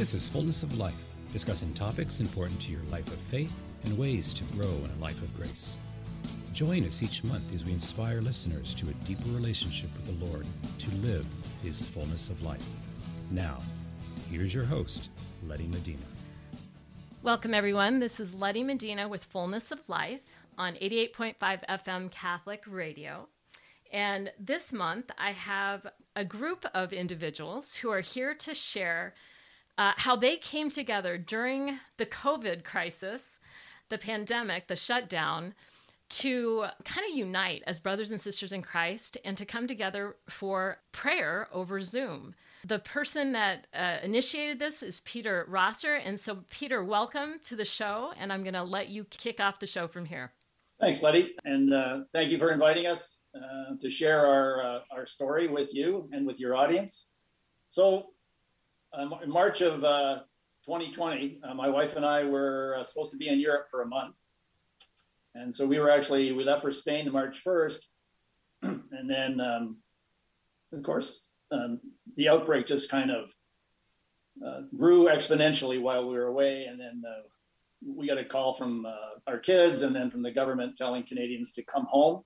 This is Fullness of Life, discussing topics important to your life of faith and ways to grow in a life of grace. Join us each month as we inspire listeners to a deeper relationship with the Lord to live His fullness of life. Now, here's your host, Letty Medina. Welcome, everyone. This is Letty Medina with Fullness of Life on 88.5 FM Catholic Radio. And this month, I have a group of individuals who are here to share how they came together during the COVID crisis, the pandemic, the shutdown, to kind of unite as brothers and sisters in Christ and to come together for prayer over Zoom. The person that initiated this is Peter Rosser. And so, Peter, welcome to the show. And I'm going to let you kick off the show from here. Thanks, Letty. And thank you for inviting us to share our story with you and with your audience. So in March of 2020, my wife and I were supposed to be in Europe for a month. And so we left for Spain March 1st. And then, of course, the outbreak just kind of grew exponentially while we were away. And then we got a call from our kids and then from the government telling Canadians to come home.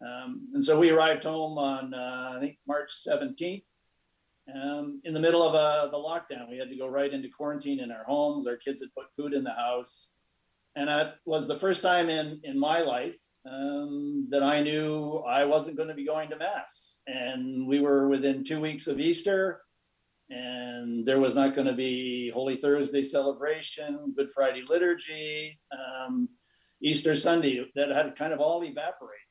And so we arrived home on, I think, March 17th. In the middle of the lockdown, we had to go right into quarantine in our homes. Our kids had put food in the house. And that was the first time in my life that I knew I wasn't going to be going to Mass. And we were within 2 weeks of Easter, and there was not going to be Holy Thursday celebration, Good Friday liturgy, Easter Sunday. That had kind of all evaporated.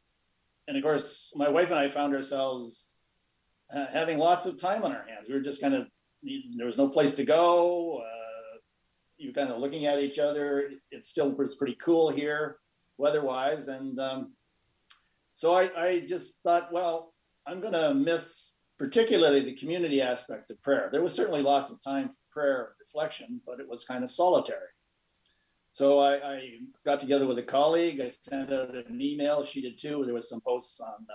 And of course, my wife and I found ourselves having lots of time on our hands. We were just kind of, there was no place to go. You're kind of looking at each other. It still was pretty cool here weather-wise. And so I just thought, well, I'm going to miss particularly the community aspect of prayer. There was certainly lots of time for prayer and reflection, but it was kind of solitary. So I got together with a colleague. I sent out an email. She did too. There was some posts on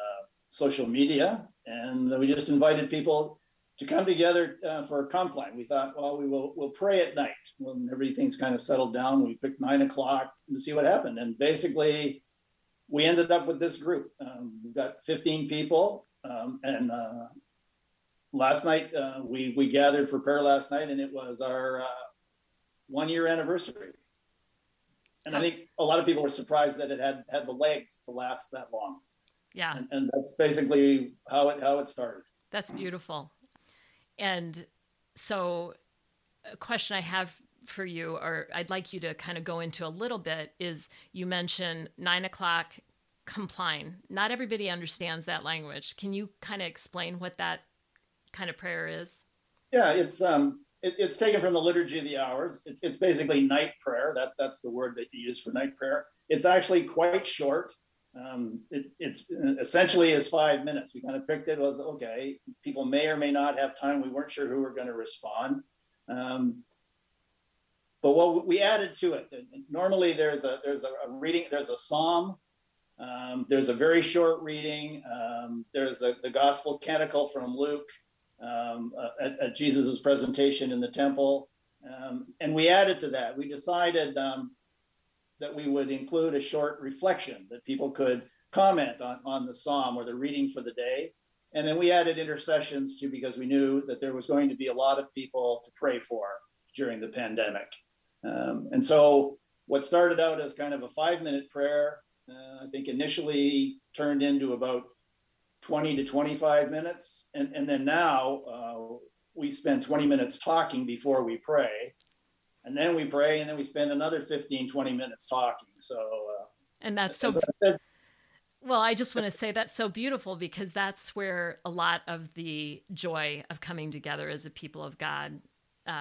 social media. And we just invited people to come together for a compline. We thought, well, we'll pray at night when everything's kind of settled down. We picked 9 o'clock to see what happened. And basically, we ended up with this group. We've got 15 people. And last night, we gathered for prayer last night, and it was our 1 year anniversary. And I think a lot of people were surprised that it had the legs to last that long. Yeah. And that's basically how it started. That's beautiful. And so a question I have for you, or I'd like you to kind of go into a little bit, is you mentioned 9 o'clock compline. Not everybody understands that language. Can you kind of explain what that kind of prayer is? Yeah, it's taken from the Liturgy of the Hours. It's basically night prayer. That's the word that you use for night prayer. It's actually quite short. It's essentially is 5 minutes. We kind of picked it was, okay, people may or may not have time. We weren't sure who were going to respond. But what we added to it, normally there's a reading, there's a psalm, there's a very short reading, there's the gospel canticle from Luke at Jesus's presentation in the temple. And we added to that. We decided that we would include a short reflection that people could comment on the psalm or the reading for the day. And then we added intercessions too, because we knew that there was going to be a lot of people to pray for during the pandemic. And so what started out as kind of a 5 minute prayer, I think initially turned into about 20 to 25 minutes. And then now we spend 20 minutes talking before we pray. And then we pray, and then we spend another 15, 20 minutes talking. So, and that's so, well, I just want to say that's so beautiful, because that's where a lot of the joy of coming together as a people of God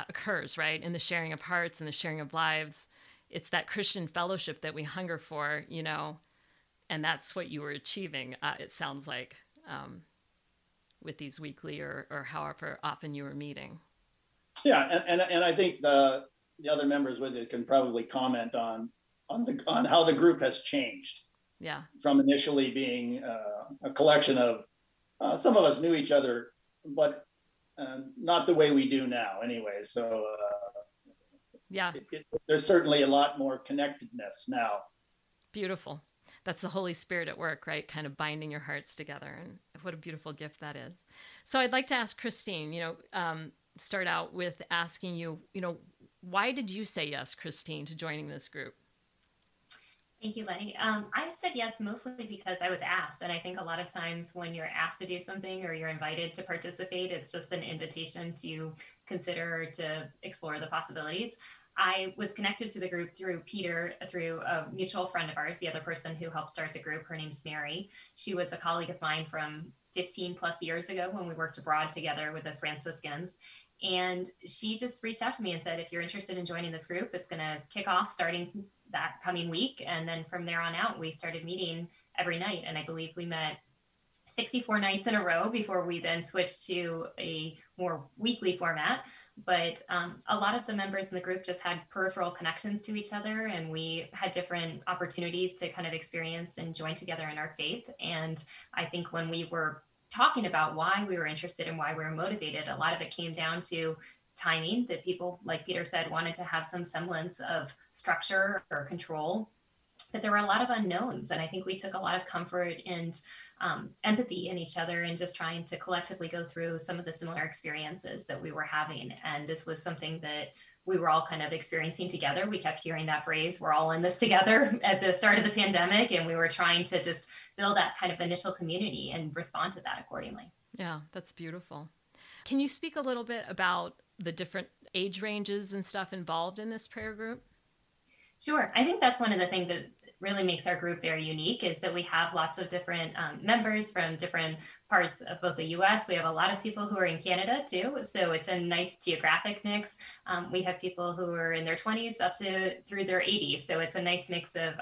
occurs, right? In the sharing of hearts and the sharing of lives. It's that Christian fellowship that we hunger for, you know, and that's what you were achieving, it sounds like, with these weekly or however often you were meeting. Yeah, and I think the other members with it can probably comment on how the group has changed. Yeah. From initially being a collection of some of us knew each other, but not the way we do now anyway. So Yeah. There's certainly a lot more connectedness now. Beautiful. That's the Holy Spirit at work, right? Kind of binding your hearts together. And what a beautiful gift that is. So I'd like to ask Christine, start out with asking you, why did you say yes, Christine, to joining this group? Thank you, Letty. I said yes, mostly because I was asked. And I think a lot of times when you're asked to do something or you're invited to participate, it's just an invitation to consider, to explore the possibilities. I was connected to the group through Peter, through a mutual friend of ours, the other person who helped start the group. Her name's Mary. She was a colleague of mine from 15 plus years ago when we worked abroad together with the Franciscans. And she just reached out to me and said, if you're interested in joining this group, it's going to kick off starting that coming week. And then from there on out, we started meeting every night. And I believe we met 64 nights in a row before we then switched to a more weekly format. But a lot of the members in the group just had peripheral connections to each other, and we had different opportunities to kind of experience and join together in our faith. And I think when we were talking about why we were interested and why we were motivated, a lot of it came down to timing, that people, like Peter said, wanted to have some semblance of structure or control. But there were a lot of unknowns, and I think we took a lot of comfort and empathy in each other and just trying to collectively go through some of the similar experiences that we were having. And this was something that we were all kind of experiencing together. We kept hearing that phrase, we're all in this together, at the start of the pandemic, and we were trying to just build that kind of initial community and respond to that accordingly. Yeah, that's beautiful. Can you speak a little bit about the different age ranges and stuff involved in this prayer group? Sure. I think that's one of the things that really makes our group very unique, is that we have lots of different members from different parts of both the U.S. We have a lot of people who are in Canada too, so it's a nice geographic mix. We have people who are in their 20s up to through their 80s, so it's a nice mix of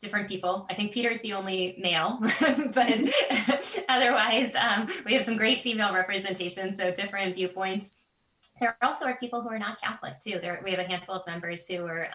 different people. I think Peter's the only male, but otherwise we have some great female representation, so different viewpoints. There also are people who are not Catholic too. We have a handful of members who are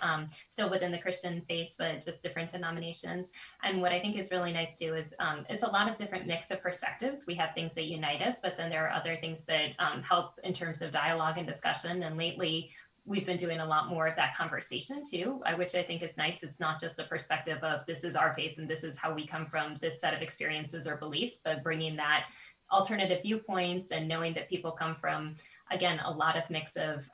still within the Christian faith, but just different denominations. And what I think is really nice too is it's a lot of different mix of perspectives. We have things that unite us, but then there are other things that help in terms of dialogue and discussion. And lately, we've been doing a lot more of that conversation too, which I think is nice. It's not just a perspective of this is our faith and this is how we come from this set of experiences or beliefs, but bringing that alternative viewpoints and knowing that people come from, again, a lot of mix of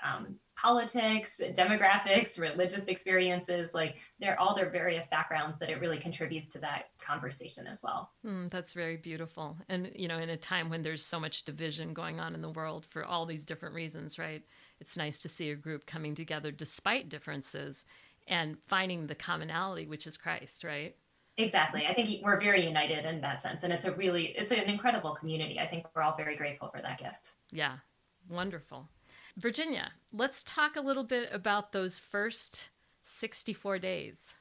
politics, demographics, religious experiences, like they're all their various backgrounds, that it really contributes to that conversation as well. That's very beautiful. And, in a time when there's so much division going on in the world for all these different reasons, right? It's nice to see a group coming together despite differences and finding the commonality, which is Christ, right? Exactly. I think we're very united in that sense. And it's an incredible community. I think we're all very grateful for that gift. Yeah. Wonderful. Virginia, let's talk a little bit about those first 64 days.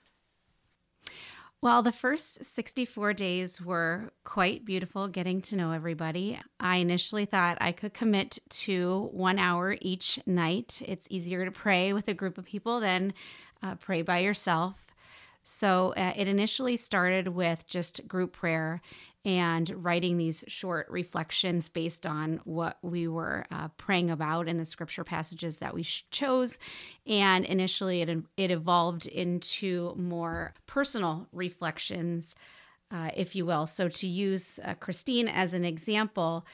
Well, the first 64 days were quite beautiful, getting to know everybody. I initially thought I could commit to 1 hour each night. It's easier to pray with a group of people than pray by yourself. So it initially started with just group prayer and writing these short reflections based on what we were praying about in the scripture passages that we chose. And initially it evolved into more personal reflections, if you will. So to use Christine as an example,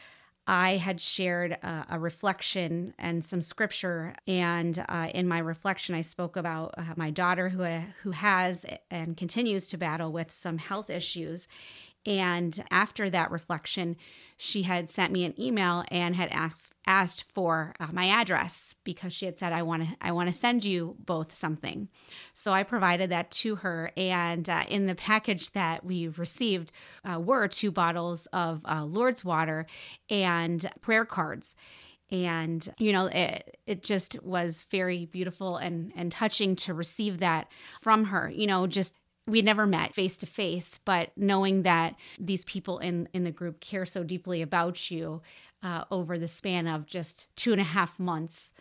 I had shared a reflection and some scripture, and in my reflection, I spoke about my daughter who has and continues to battle with some health issues. And after that reflection, she had sent me an email and had asked for my address, because she had said, I want to send you both something. So I provided that to her. And in the package that we received were 2 bottles of Lourdes water and prayer cards. And, it just was very beautiful and touching to receive that from her, We'd never met face to face, but knowing that these people in the group care so deeply about you over the span of just 2.5 months,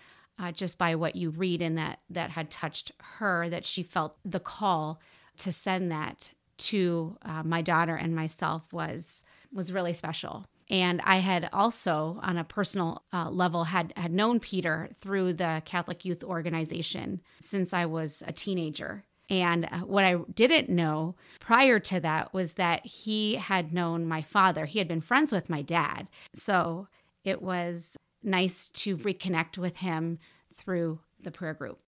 just by what you read, and that had touched her, that she felt the call to send that to my daughter and myself was really special. And I had also, on a personal level, had known Peter through the Catholic Youth Organization since I was a teenager. And what I didn't know prior to that was that he had known my father. He had been friends with my dad. So it was nice to reconnect with him through the prayer group.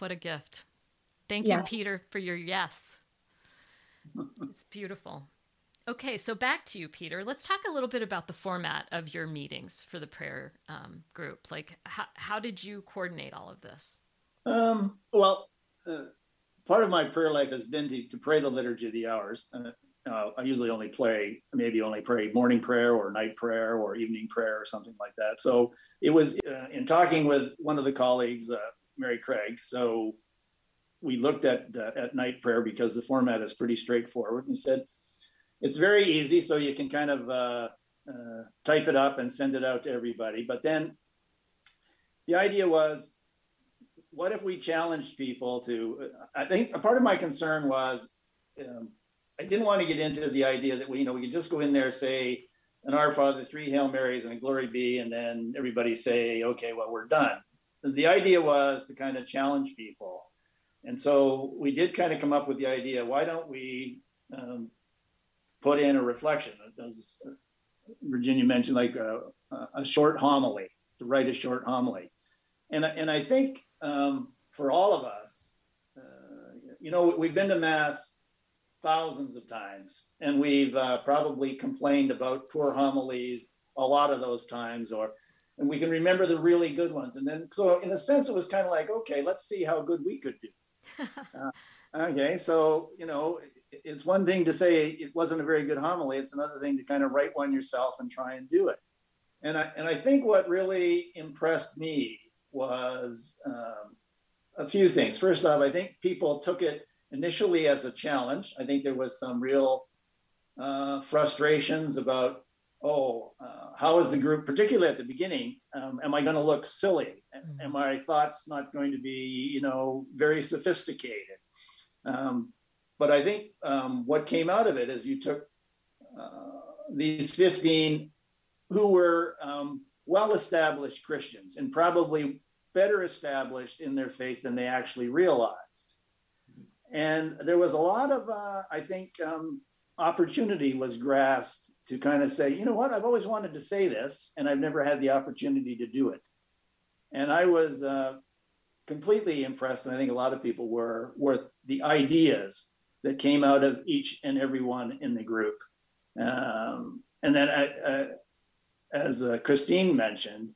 What a gift. Thank you, Peter, for your yes. It's beautiful. Okay, so back to you, Peter. Let's talk a little bit about the format of your meetings for the prayer group. Like, how did you coordinate all of this? Part of my prayer life has been to pray the Liturgy of the Hours. I usually only pray morning prayer or night prayer or evening prayer or something like that. So it was in talking with one of the colleagues, Mary Craig. So we looked at night prayer because the format is pretty straightforward, and said, it's very easy, so you can kind of type it up and send it out to everybody. But then the idea was, what if we challenged people to, I think a part of my concern was, I didn't want to get into the idea that we could just go in there, say an Our Father, three Hail Marys, and a Glory Be, and then everybody say, okay, well, we're done. And the idea was to kind of challenge people. And so we did kind of come up with the idea, why don't we put in a reflection, as Virginia mentioned, like a short homily, to write a short homily. And I think for all of us, we've been to Mass thousands of times, and we've probably complained about poor homilies a lot of those times, and we can remember the really good ones. And then, so in a sense, it was kind of like, okay, let's see how good we could do. It's one thing to say it wasn't a very good homily. It's another thing to kind of write one yourself and try and do it. And I think what really impressed me was a few things. First off, I think people took it initially as a challenge. I think there was some real frustrations about, how is the group, particularly at the beginning, am I going to look silly? Am my thoughts not going to be, very sophisticated? But I think what came out of it is you took these 15 who were well-established Christians and probably better established in their faith than they actually realized. And there was a lot of, opportunity was grasped to kind of say, you know what, I've always wanted to say this, and I've never had the opportunity to do it. And I was completely impressed, and I think a lot of people were, with the ideas that came out of each and every one in the group. And then, as Christine mentioned,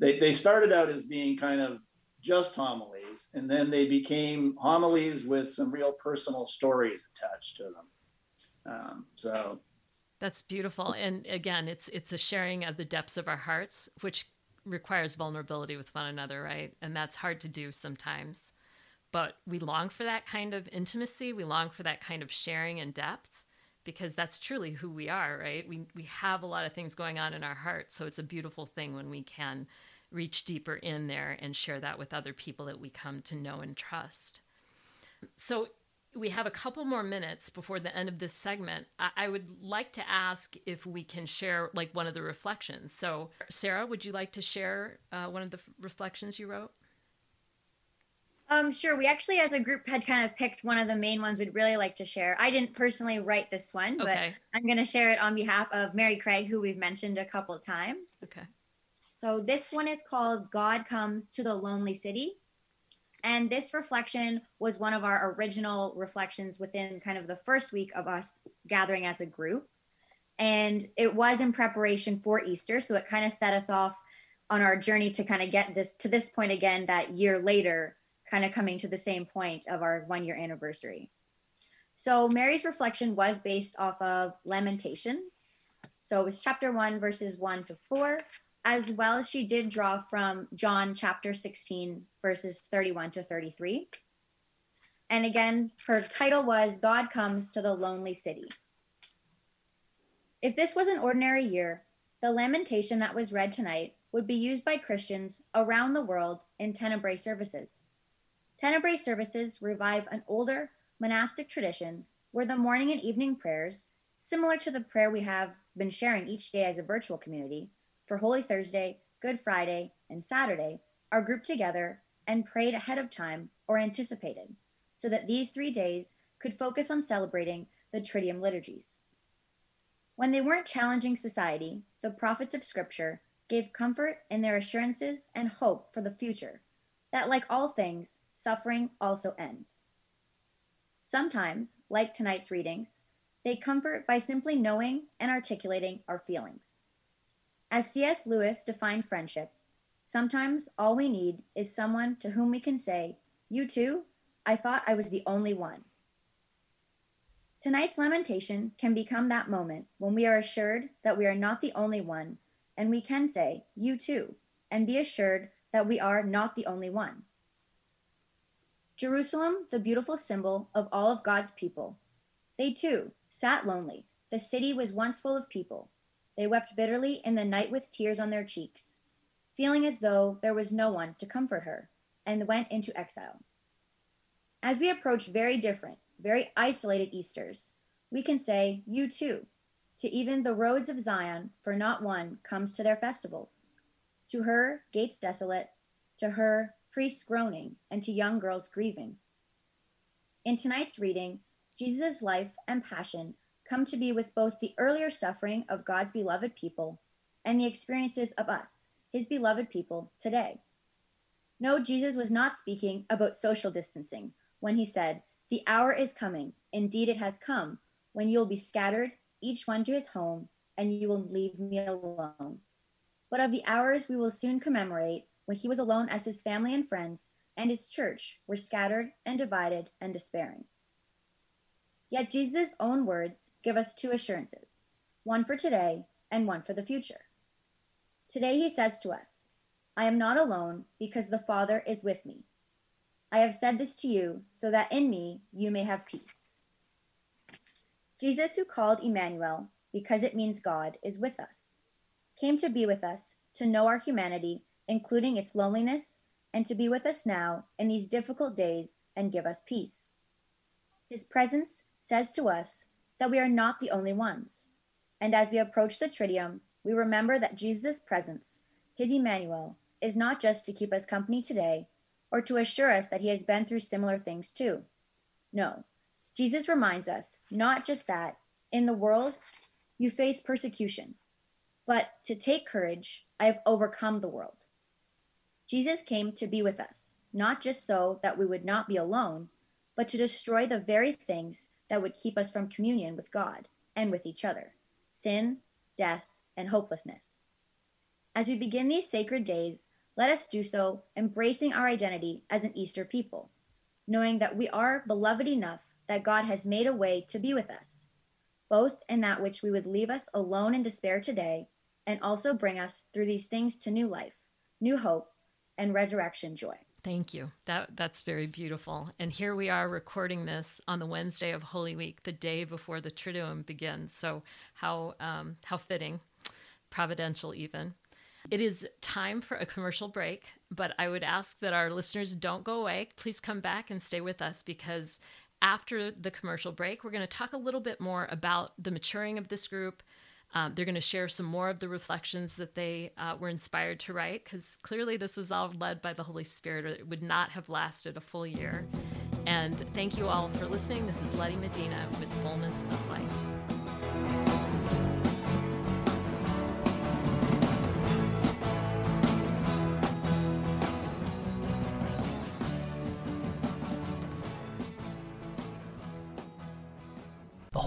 they started out as being kind of just homilies, and then they became homilies with some real personal stories attached to them. So that's beautiful. And again, it's a sharing of the depths of our hearts, which requires vulnerability with one another, right? And that's hard to do sometimes. But we long for that kind of intimacy. We long for that kind of sharing and depth, because that's truly who we are, right? We have a lot of things going on in our hearts. So it's a beautiful thing when we can reach deeper in there and share that with other people that we come to know and trust. So we have a couple more minutes before the end of this segment. I would like to ask if we can share like one of the reflections. So Sarah, would you like to share one of the reflections you wrote? Sure. We actually, as a group, had kind of picked one of the main ones we'd really like to share. I didn't personally write this one, okay, but I'm going to share it on behalf of Mary Craig, who we've mentioned a couple of times. Okay. So this one is called God Comes to the Lonely City. And this reflection was one of our original reflections within kind of the first week of us gathering as a group. And it was in preparation for Easter. So it kind of set us off on our journey to kind of get this to this point again, that year later, kind of coming to the same point of our 1 year anniversary. So Mary's reflection was based off of Lamentations. So it was chapter 1, verses 1-4, as well as she did draw from John chapter 16, verses 31-33. And again, her title was God Comes to the Lonely City. If this was an ordinary year, the lamentation that was read tonight would be used by Christians around the world in Tenebrae services. Tenebrae services revive an older monastic tradition where the morning and evening prayers, similar to the prayer we have been sharing each day as a virtual community, for Holy Thursday, Good Friday, and Saturday are grouped together and prayed ahead of time or anticipated, so that these 3 days could focus on celebrating the Triduum liturgies. When they weren't challenging society, the prophets of Scripture gave comfort in their assurances and hope for the future, that like all things, suffering also ends. Sometimes, like tonight's readings, they comfort by simply knowing and articulating our feelings. As C.S. Lewis defined friendship, sometimes all we need is someone to whom we can say, "You too? I thought I was the only one." Tonight's lamentation can become that moment when we are assured that we are not the only one, and we can say, "You too," and be assured that we are not the only one. Jerusalem, the beautiful symbol of all of God's people, they too sat lonely. The city was once full of people. They wept bitterly in the night with tears on their cheeks, feeling as though there was no one to comfort her, and went into exile. As we approach very different, very isolated Easters, we can say, "You too," to even the roads of Zion, for not one comes to their festivals. To her, gates desolate, to her, priests groaning, and to young girls grieving. In tonight's reading, Jesus' life and passion come to be with both the earlier suffering of God's beloved people and the experiences of us, his beloved people, today. No, Jesus was not speaking about social distancing when he said, "The hour is coming, indeed it has come, when you will be scattered, each one to his home, and you will leave me alone." But of the hours we will soon commemorate when he was alone as his family and friends and his church were scattered and divided and despairing. Yet Jesus' own words give us two assurances, one for today and one for the future. Today he says to us, "I am not alone because the Father is with me. I have said this to you so that in me you may have peace." Jesus, who called Emmanuel because it means God is with us, came to be with us, to know our humanity, including its loneliness, and to be with us now in these difficult days and give us peace. His presence says to us that we are not the only ones. And as we approach the Triduum, we remember that Jesus' presence, his Emmanuel, is not just to keep us company today or to assure us that he has been through similar things too. No, Jesus reminds us not just that in the world you face persecution, but to take courage, I have overcome the world. Jesus came to be with us, not just so that we would not be alone, but to destroy the very things that would keep us from communion with God and with each other, sin, death, and hopelessness. As we begin these sacred days, let us do so, embracing our identity as an Easter people, knowing that we are beloved enough that God has made a way to be with us, both in that which we would leave us alone in despair today, and also bring us through these things to new life, new hope, and resurrection joy. Thank you. That's very beautiful. And here we are recording this on the Wednesday of Holy Week, the day before the Triduum begins. So how fitting, providential even. It is time for a commercial break, but I would ask that our listeners don't go away. Please come back and stay with us, because after the commercial break, we're going to talk a little bit more about the maturing of this group. They're going to share some more of the reflections that they were inspired to write, because clearly this was all led by the Holy Spirit, or it would not have lasted a full year. And thank you all for listening. This is Letty Medina with Fullness of Life. The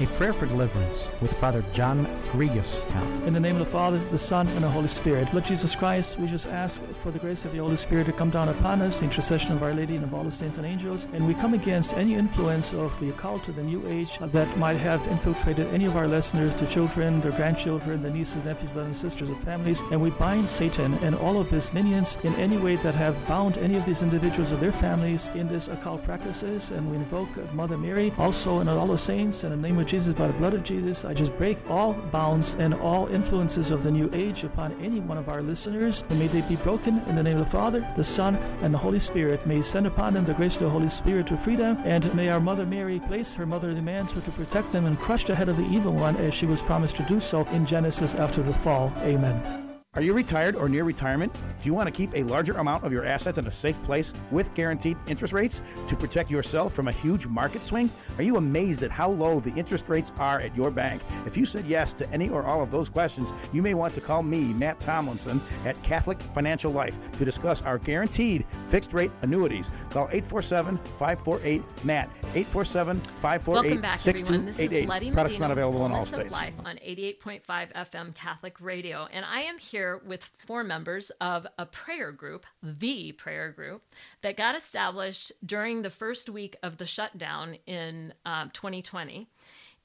A prayer for deliverance with Father John Rodriguez-Town. In the name of the Father, the Son, and the Holy Spirit. Lord Jesus Christ, we just ask for the grace of the Holy Spirit to come down upon us, the intercession of Our Lady and of all the saints and angels, and we come against any influence of the occult or the New Age that might have infiltrated any of our listeners, their children, their grandchildren, their nieces, nephews, brothers and sisters, and families, and we bind Satan and all of his minions in any way that have bound any of these individuals or their families in this occult practices, and we invoke Mother Mary, also and all the saints, in the name of Jesus, by the blood of Jesus, I just break all bounds and all influences of the New Age upon any one of our listeners, and may they be broken in the name of the Father, the Son, and the Holy Spirit. May He send upon them the grace of the Holy Spirit to free them, and may our Mother Mary place her motherly mantle to protect them and crush the head of the evil one, as she was promised to do so in Genesis after the fall. Amen. Are you retired or near retirement? Do you want to keep a larger amount of your assets in a safe place with guaranteed interest rates to protect yourself from a huge market swing? Are you amazed at how low the interest rates are at your bank? If you said yes to any or all of those questions, you may want to call me, Matt Tomlinson, at Catholic Financial Life to discuss our guaranteed fixed-rate annuities. Call 847-548-MATT, 847-548-6288. Welcome back, everyone. This is Letty Medina. Products not available in all states. Fullness of Life on 88.5 FM Catholic Radio, and I am here with four members of a prayer group, the prayer group, that got established during the first week of the shutdown in 2020.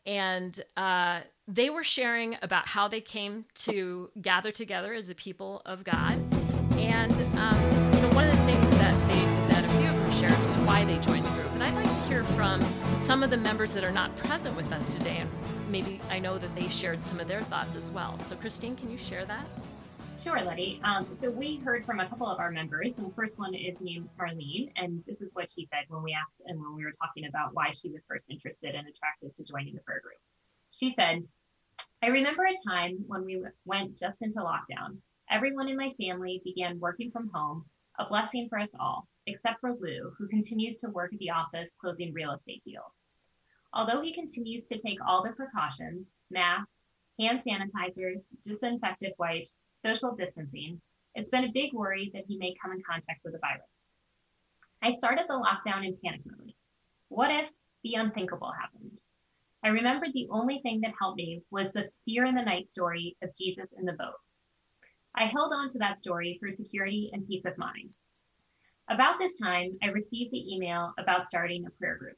And they were sharing about how they came to gather together as a people of God. And one of the things that a few of them shared was why they joined the group. And I'd like to hear from some of the members that are not present with us today. And maybe I know that they shared some of their thoughts as well. So Christine, can you share that? Sure, Letty. So we heard from a couple of our members, and the first one is named Marlene, and this is what she said when we asked and when we were talking about why she was first interested and attracted to joining the prayer group. She said, I remember a time when we went just into lockdown. Everyone in my family began working from home, a blessing for us all, except for Lou, who continues to work at the office closing real estate deals. Although he continues to take all the precautions, masks, hand sanitizers, disinfectant wipes, social distancing, it's been a big worry that he may come in contact with the virus. I started the lockdown in panic mode. What if the unthinkable happened? I remembered the only thing that helped me was the Fear in the Night story of Jesus in the boat. I held on to that story for security and peace of mind. About this time, I received the email about starting a prayer group.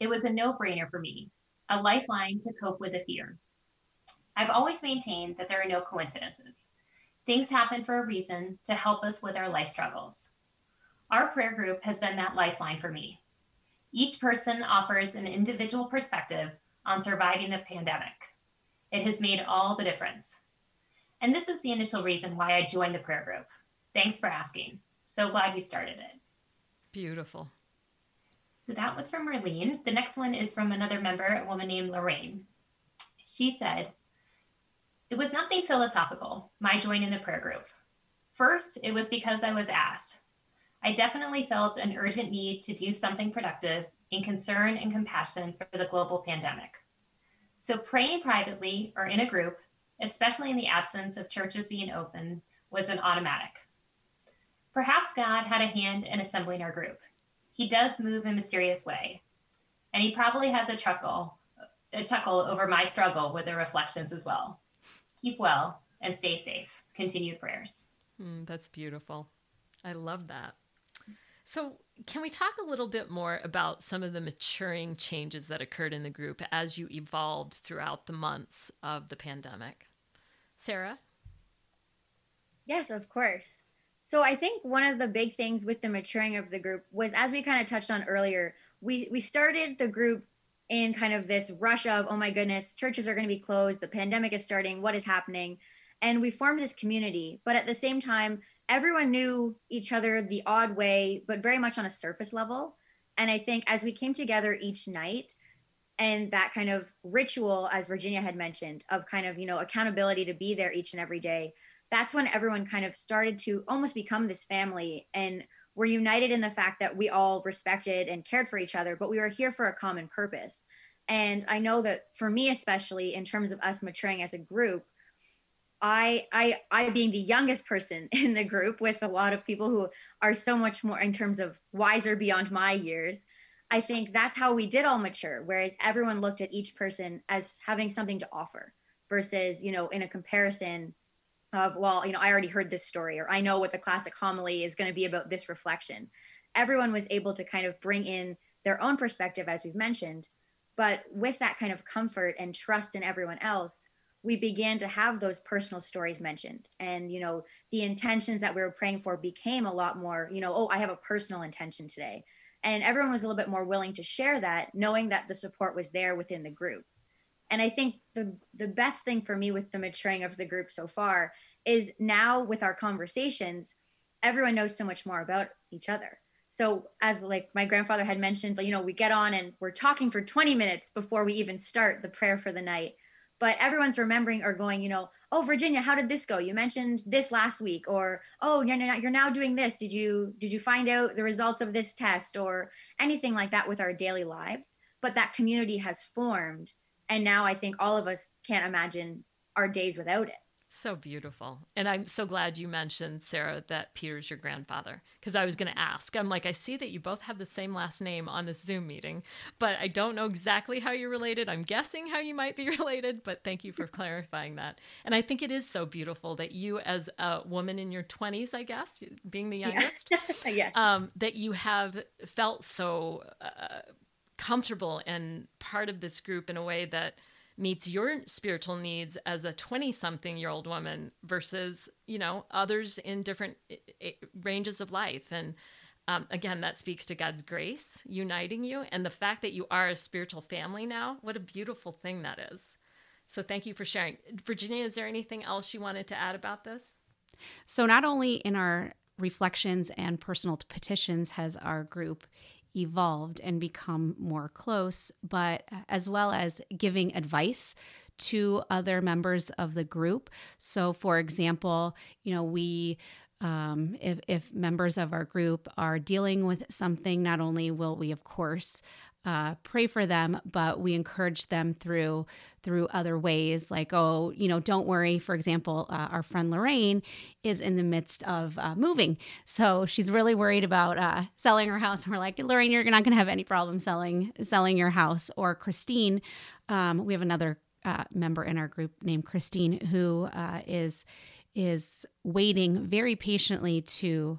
It was a no-brainer for me, a lifeline to cope with the fear. I've always maintained that there are no coincidences. Things happen for a reason to help us with our life struggles. Our prayer group has been that lifeline for me. Each person offers an individual perspective on surviving the pandemic. It has made all the difference. And this is the initial reason why I joined the prayer group. Thanks for asking. So glad you started it. Beautiful. So that was from Marlene. The next one is from another member, a woman named Lorraine. She said, it was nothing philosophical, my joining the prayer group. First, it was because I was asked. I definitely felt an urgent need to do something productive in concern and compassion for the global pandemic. So praying privately or in a group, especially in the absence of churches being open, was an automatic. Perhaps God had a hand in assembling our group. He does move in a mysterious way, and he probably has a chuckle over my struggle with the reflections as well. Keep well and stay safe. Continued prayers. That's beautiful. I love that. So can we talk a little bit more about some of the maturing changes that occurred in the group as you evolved throughout the months of the pandemic? Sarah? Yes, of course. So I think one of the big things with the maturing of the group was, as we kind of touched on earlier, we started the group in kind of this rush of, oh my goodness, churches are going to be closed, the pandemic is starting, what is happening? And we formed this community, but at the same time, everyone knew each other the odd way, but very much on a surface level. And I think as we came together each night and that kind of ritual, as Virginia had mentioned, of kind of, accountability to be there each and every day, that's when everyone kind of started to almost become this family. And we're united in the fact that we all respected and cared for each other, but we were here for a common purpose. And I know that for me, especially in terms of us maturing as a group, I being the youngest person in the group with a lot of people who are so much more in terms of wiser beyond my years, I think that's how we did all mature, whereas everyone looked at each person as having something to offer versus, you know, in a comparison of, well, you know, I already heard this story, or I know what the classic homily is going to be about this reflection. Everyone was able to kind of bring in their own perspective, as we've mentioned, but with that kind of comfort and trust in everyone else, we began to have those personal stories mentioned. And, you know, the intentions that we were praying for became a lot more, you know, oh, I have a personal intention today. And everyone was a little bit more willing to share that, knowing that the support was there within the group. And I think the best thing for me with the maturing of the group so far is now with our conversations, everyone knows so much more about each other. So as like my grandfather had mentioned, you know, we get on and we're talking for 20 minutes before we even start the prayer for the night. But everyone's remembering or going, you know, oh, Virginia, how did this go? You mentioned this last week, or, oh, you're now doing this. Did you find out the results of this test, or anything like that with our daily lives? But that community has formed. And now I think all of us can't imagine our days without it. So beautiful. And I'm so glad you mentioned, Sarah, that Peter's your grandfather, because I was going to ask. I'm like, I see that you both have the same last name on this Zoom meeting, but I don't know exactly how you're related. I'm guessing how you might be related, but thank you for clarifying that. And I think it is so beautiful that you, as a woman in your 20s, I guess, being the youngest, yeah. That you have felt so comfortable and part of this group in a way that meets your spiritual needs as a 20-something-year-old woman versus, you know, others in different ranges of life. And again, that speaks to God's grace uniting you. And the fact that you are a spiritual family now, what a beautiful thing that is. So thank you for sharing. Virginia, is there anything else you wanted to add about this? So not only in our reflections and personal petitions has our group evolved and become more close, but as well as giving advice to other members of the group. So for example, you know, we if members of our group are dealing with something, not only will we of course pray for them, but we encourage them through other ways, like, oh, you know, don't worry. For example, our friend Lorraine is in the midst of moving. So she's really worried about selling her house. And we're like, Lorraine, you're not going to have any problem selling your house. Or Christine, we have another member in our group named Christine, who is waiting very patiently to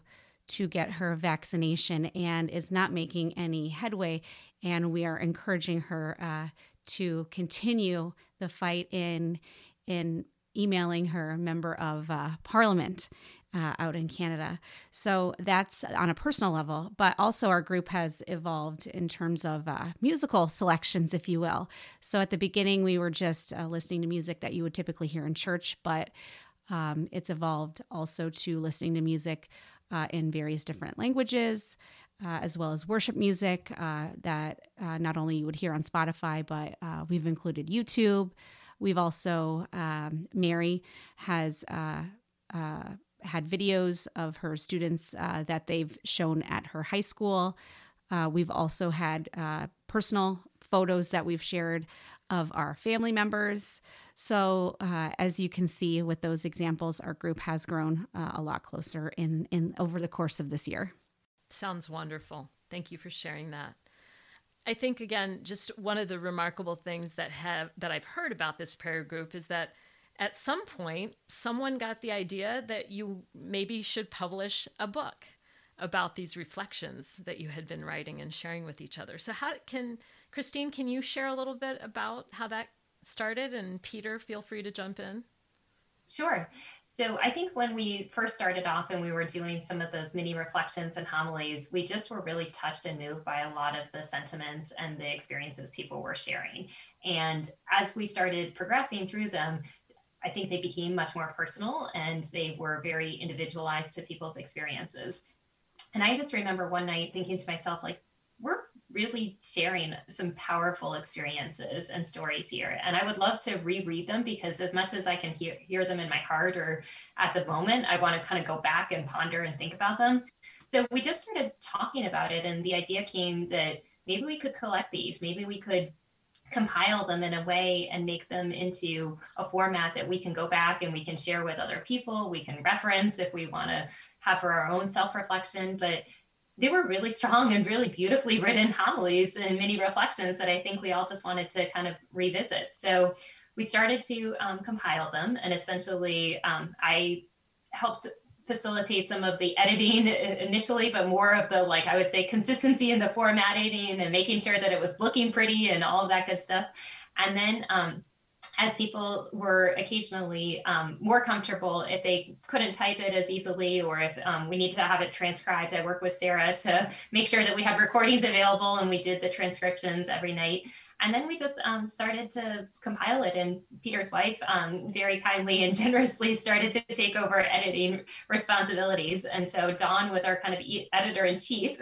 get her vaccination and is not making any headway. And we are encouraging her to continue the fight in emailing her member of Parliament out in Canada. So that's on a personal level, but also our group has evolved in terms of musical selections, if you will. So at the beginning, we were just listening to music that you would typically hear in church, but it's evolved also to listening to music in various different languages, as well as worship music that not only you would hear on Spotify, but we've included YouTube. We've also, Mary has had videos of her students that they've shown at her high school. We've also had personal photos that we've shared of our family members. So as you can see with those examples, our group has grown a lot closer in over the course of this year. Sounds wonderful. Thank you for sharing that. I think, again, just one of the remarkable things that I've heard about this prayer group is that at some point, someone got the idea that you maybe should publish a book about these reflections that you had been writing and sharing with each other. So Christine, can you share a little bit about how that started? And Peter, feel free to jump in. Sure. So I think when we first started off and we were doing some of those mini reflections and homilies, we just were really touched and moved by a lot of the sentiments and the experiences people were sharing. And as we started progressing through them, I think they became much more personal and they were very individualized to people's experiences. And I just remember one night thinking to myself, like, we're really sharing some powerful experiences and stories here. And I would love to reread them, because as much as I can hear them in my heart or at the moment, I want to kind of go back and ponder and think about them. So we just started talking about it. And the idea came that maybe we could collect these, maybe we could compile them in a way and make them into a format that we can go back and we can share with other people. We can reference if we want to have for our own self-reflection, but they were really strong and really beautifully written homilies and many reflections that I think we all just wanted to kind of revisit. So we started to compile them, and essentially I helped facilitate some of the editing initially, but more of the, like, I would say, consistency in the formatting and making sure that it was looking pretty and all of that good stuff. And then as people were occasionally more comfortable, if they couldn't type it as easily, or if we need to have it transcribed, I worked with Sarah to make sure that we had recordings available, and we did the transcriptions every night. And then we just started to compile it, and Peter's wife very kindly and generously started to take over editing responsibilities. And so Dawn was our kind of editor-in-chief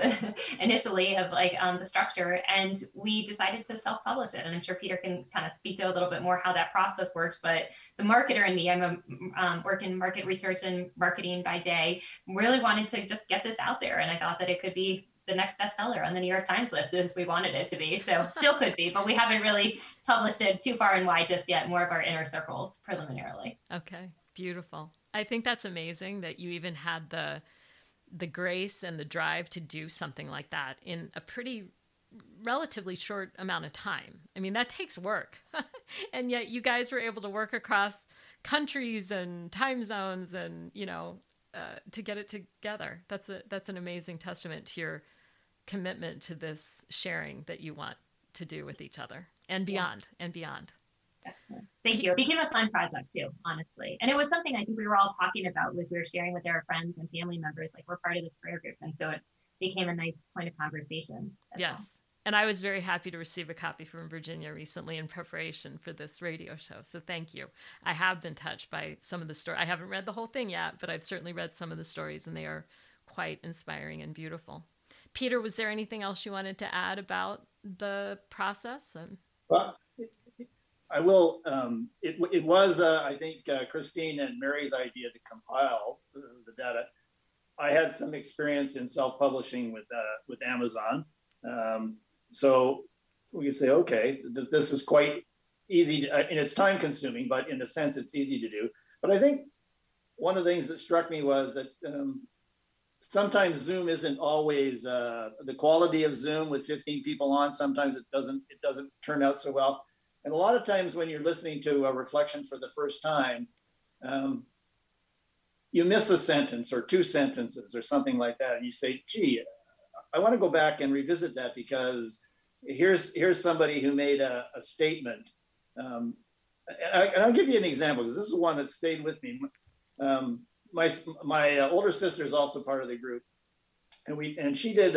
initially of like the structure, and we decided to self-publish it. And I'm sure Peter can kind of speak to a little bit more how that process worked, but the marketer in me, I'm work in market research and marketing by day, really wanted to just get this out there. And I thought that it could be the next bestseller on the New York Times list if we wanted it to be. So still could be, but we haven't really published it too far and wide just yet, more of our inner circles preliminarily. Okay, beautiful. I think that's amazing that you even had the grace and the drive to do something like that in a pretty relatively short amount of time. I mean, that takes work. And yet you guys were able to work across countries and time zones and, you know, to get it together. That's an amazing testament to your commitment to this sharing that you want to do with each other and beyond. Yeah. And beyond. Definitely. Thank you. It became a fun project too, honestly. And it was something I think we were all talking about we were sharing with our friends and family members, like we're part of this prayer group. And so it became a nice point of conversation. Yes. Well. And I was very happy to receive a copy from Virginia recently in preparation for this radio show. So thank you. I have been touched by some of the stories. I haven't read the whole thing yet, but I've certainly read some of the stories, and they are quite inspiring and beautiful. Peter, was there anything else you wanted to add about the process? Well, I will. It was, I think, Christine and Mary's idea to compile the data. I had some experience in self-publishing with Amazon. So we could say, okay, this is quite easy to, and it's time consuming, but in a sense it's easy to do. But I think one of the things that struck me was that sometimes Zoom isn't always, the quality of Zoom with 15 people on, sometimes it doesn't turn out so well. And a lot of times when you're listening to a reflection for the first time, you miss a sentence or two sentences or something like that. And you say, gee, I want to go back and revisit that, because here's somebody who made a statement. And I'll give you an example, because this is one that stayed with me. My older sister is also part of the group, and she did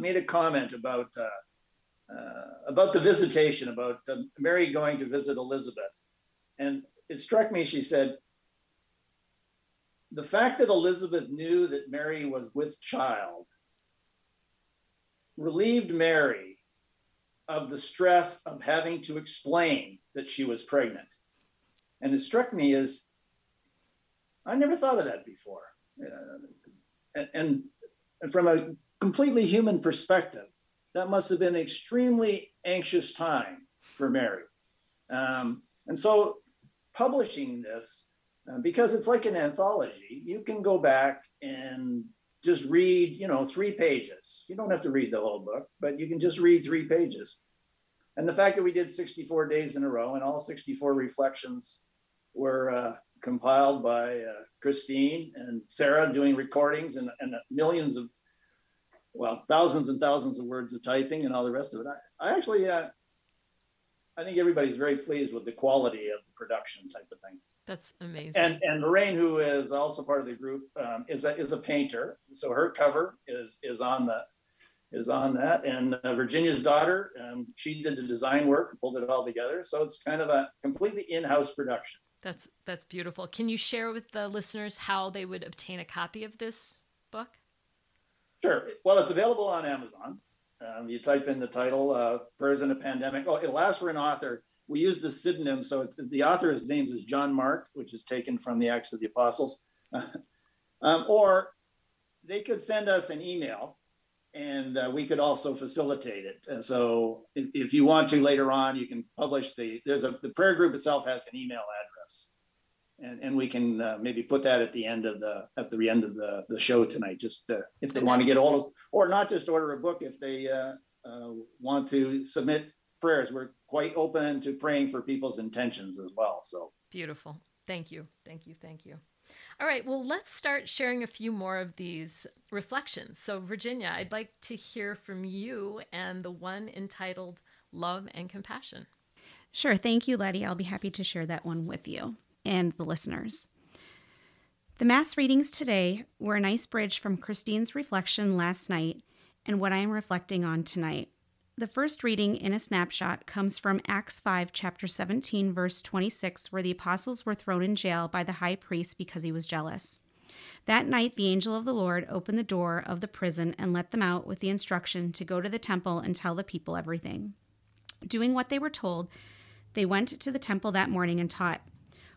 made a comment about the visitation, about Mary going to visit Elizabeth, and it struck me. She said, the fact that Elizabeth knew that Mary was with child relieved Mary of the stress of having to explain that she was pregnant. And it struck me as, I never thought of that before. And from a completely human perspective, that must have been an extremely anxious time for Mary. And so publishing this, because it's like an anthology, you can go back and just read, 3 pages. You don't have to read the whole book, but you can just read 3 pages. And the fact that we did 64 days in a row, and all 64 reflections were compiled by Christine and Sarah, doing recordings and millions of, thousands and thousands of words of typing and all the rest of it. I actually, I think everybody's very pleased with the quality of the production type of thing. That's amazing. And Lorraine, who is also part of the group, is a painter, so her cover is on that. And Virginia's daughter, she did the design work, pulled it all together. So it's kind of a completely in-house production. That's beautiful. Can you share with the listeners how they would obtain a copy of this book? Sure. Well, it's available on Amazon. You type in the title, "Prayers in a Pandemic." Oh, it'll ask for an author. We use the pseudonym, so the author's name is John Mark, which is taken from the Acts of the Apostles. Or they could send us an email, and we could also facilitate it. And so if you want to later on, you can publish the prayer group itself has an email address. And we can maybe put that at the end of the show tonight, just if they want to get all those, or not just order a book, if they want to submit prayers. We're quite open to praying for people's intentions as well. So beautiful. Thank you. Thank you. Thank you. All right. Well, let's start sharing a few more of these reflections. So Virginia, I'd like to hear from you and the one entitled Love and Compassion. Sure. Thank you, Letty. I'll be happy to share that one with you and the listeners. The Mass readings today were a nice bridge from Christine's reflection last night and what I am reflecting on tonight. The first reading in a snapshot comes from Acts 5, chapter 17, verse 26, where the apostles were thrown in jail by the high priest because he was jealous. That night, the angel of the Lord opened the door of the prison and let them out with the instruction to go to the temple and tell the people everything. Doing what they were told, they went to the temple that morning and taught.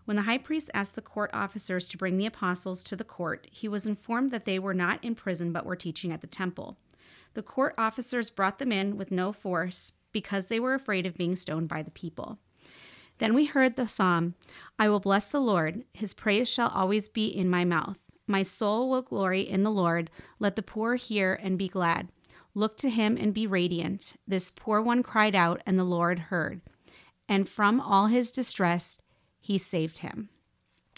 When the high priest asked the court officers to bring the apostles to the court, he was informed that they were not in prison but were teaching at the temple. The court officers brought them in with no force because they were afraid of being stoned by the people. Then we heard the psalm, "I will bless the Lord. His praise shall always be in my mouth. My soul will glory in the Lord. Let the poor hear and be glad. Look to him and be radiant. This poor one cried out, and the Lord heard. And from all his distress, he saved him."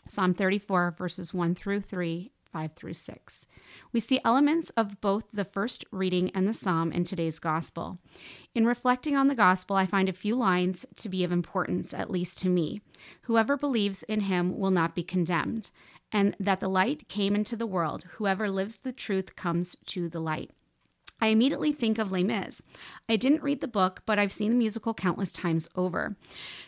Psalm 34, verses 1 through 3, 5 through 6. We see elements of both the first reading and the psalm in today's gospel. In reflecting on the gospel, I find a few lines to be of importance, at least to me. Whoever believes in him will not be condemned, and that the light came into the world. Whoever lives the truth comes to the light. I immediately think of Les Mis. I didn't read the book, but I've seen the musical countless times over.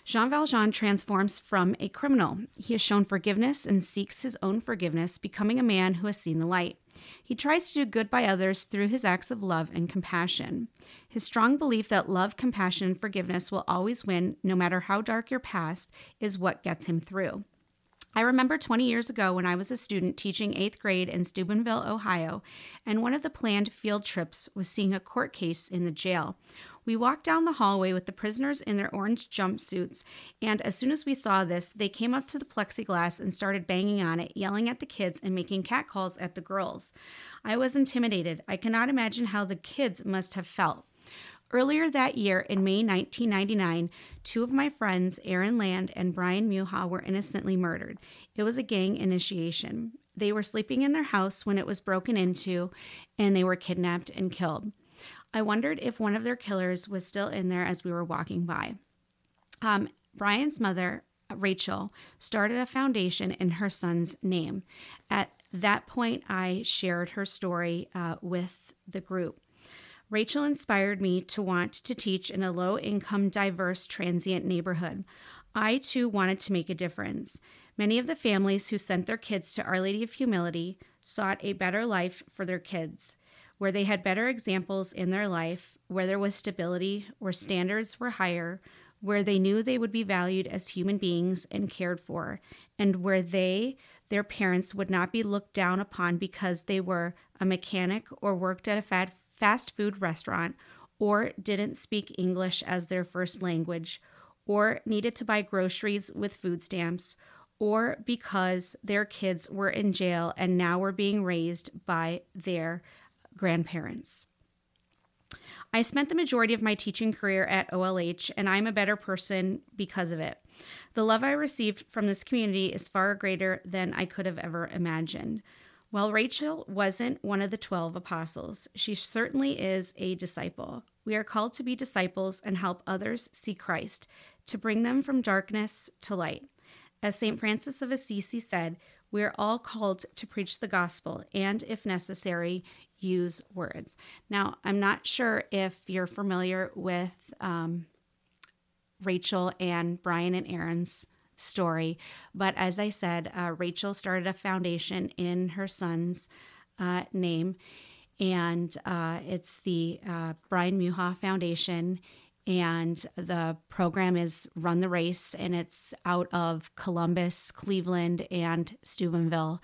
Jean Valjean transforms from a criminal. He is shown forgiveness and seeks his own forgiveness, becoming a man who has seen the light. He tries to do good by others through his acts of love and compassion. His strong belief that love, compassion, and forgiveness will always win, no matter how dark your past, is what gets him through. I remember 20 years ago when I was a student teaching 8th grade in Steubenville, Ohio, and one of the planned field trips was seeing a court case in the jail. We walked down the hallway with the prisoners in their orange jumpsuits, and as soon as we saw this, they came up to the plexiglass and started banging on it, yelling at the kids and making catcalls at the girls. I was intimidated. I cannot imagine how the kids must have felt. Earlier that year, in May 1999, two of my friends, Aaron Land and Brian Muha, were innocently murdered. It was a gang initiation. They were sleeping in their house when it was broken into, and they were kidnapped and killed. I wondered if one of their killers was still in there as we were walking by. Brian's mother, Rachel, started a foundation in her son's name. At that point, I shared her story with the group. Rachel inspired me to want to teach in a low-income, diverse, transient neighborhood. I, too, wanted to make a difference. Many of the families who sent their kids to Our Lady of Humility sought a better life for their kids, where they had better examples in their life, where there was stability, where standards were higher, where they knew they would be valued as human beings and cared for, and where they, their parents, would not be looked down upon because they were a mechanic or worked at a fast food restaurant, or didn't speak English as their first language, or needed to buy groceries with food stamps, or because their kids were in jail and now were being raised by their grandparents. I spent the majority of my teaching career at OLH, and I'm a better person because of it. The love I received from this community is far greater than I could have ever imagined. While Rachel wasn't one of the 12 apostles, she certainly is a disciple. We are called to be disciples and help others see Christ, to bring them from darkness to light. As St. Francis of Assisi said, we are all called to preach the gospel and, if necessary, use words. Now, I'm not sure if you're familiar with Rachel and Brian and Aaron's story, but as I said, Rachel started a foundation in her son's name, and it's the Brian Muha Foundation, and the program is Run the Race, and it's out of Columbus, Cleveland, and Steubenville.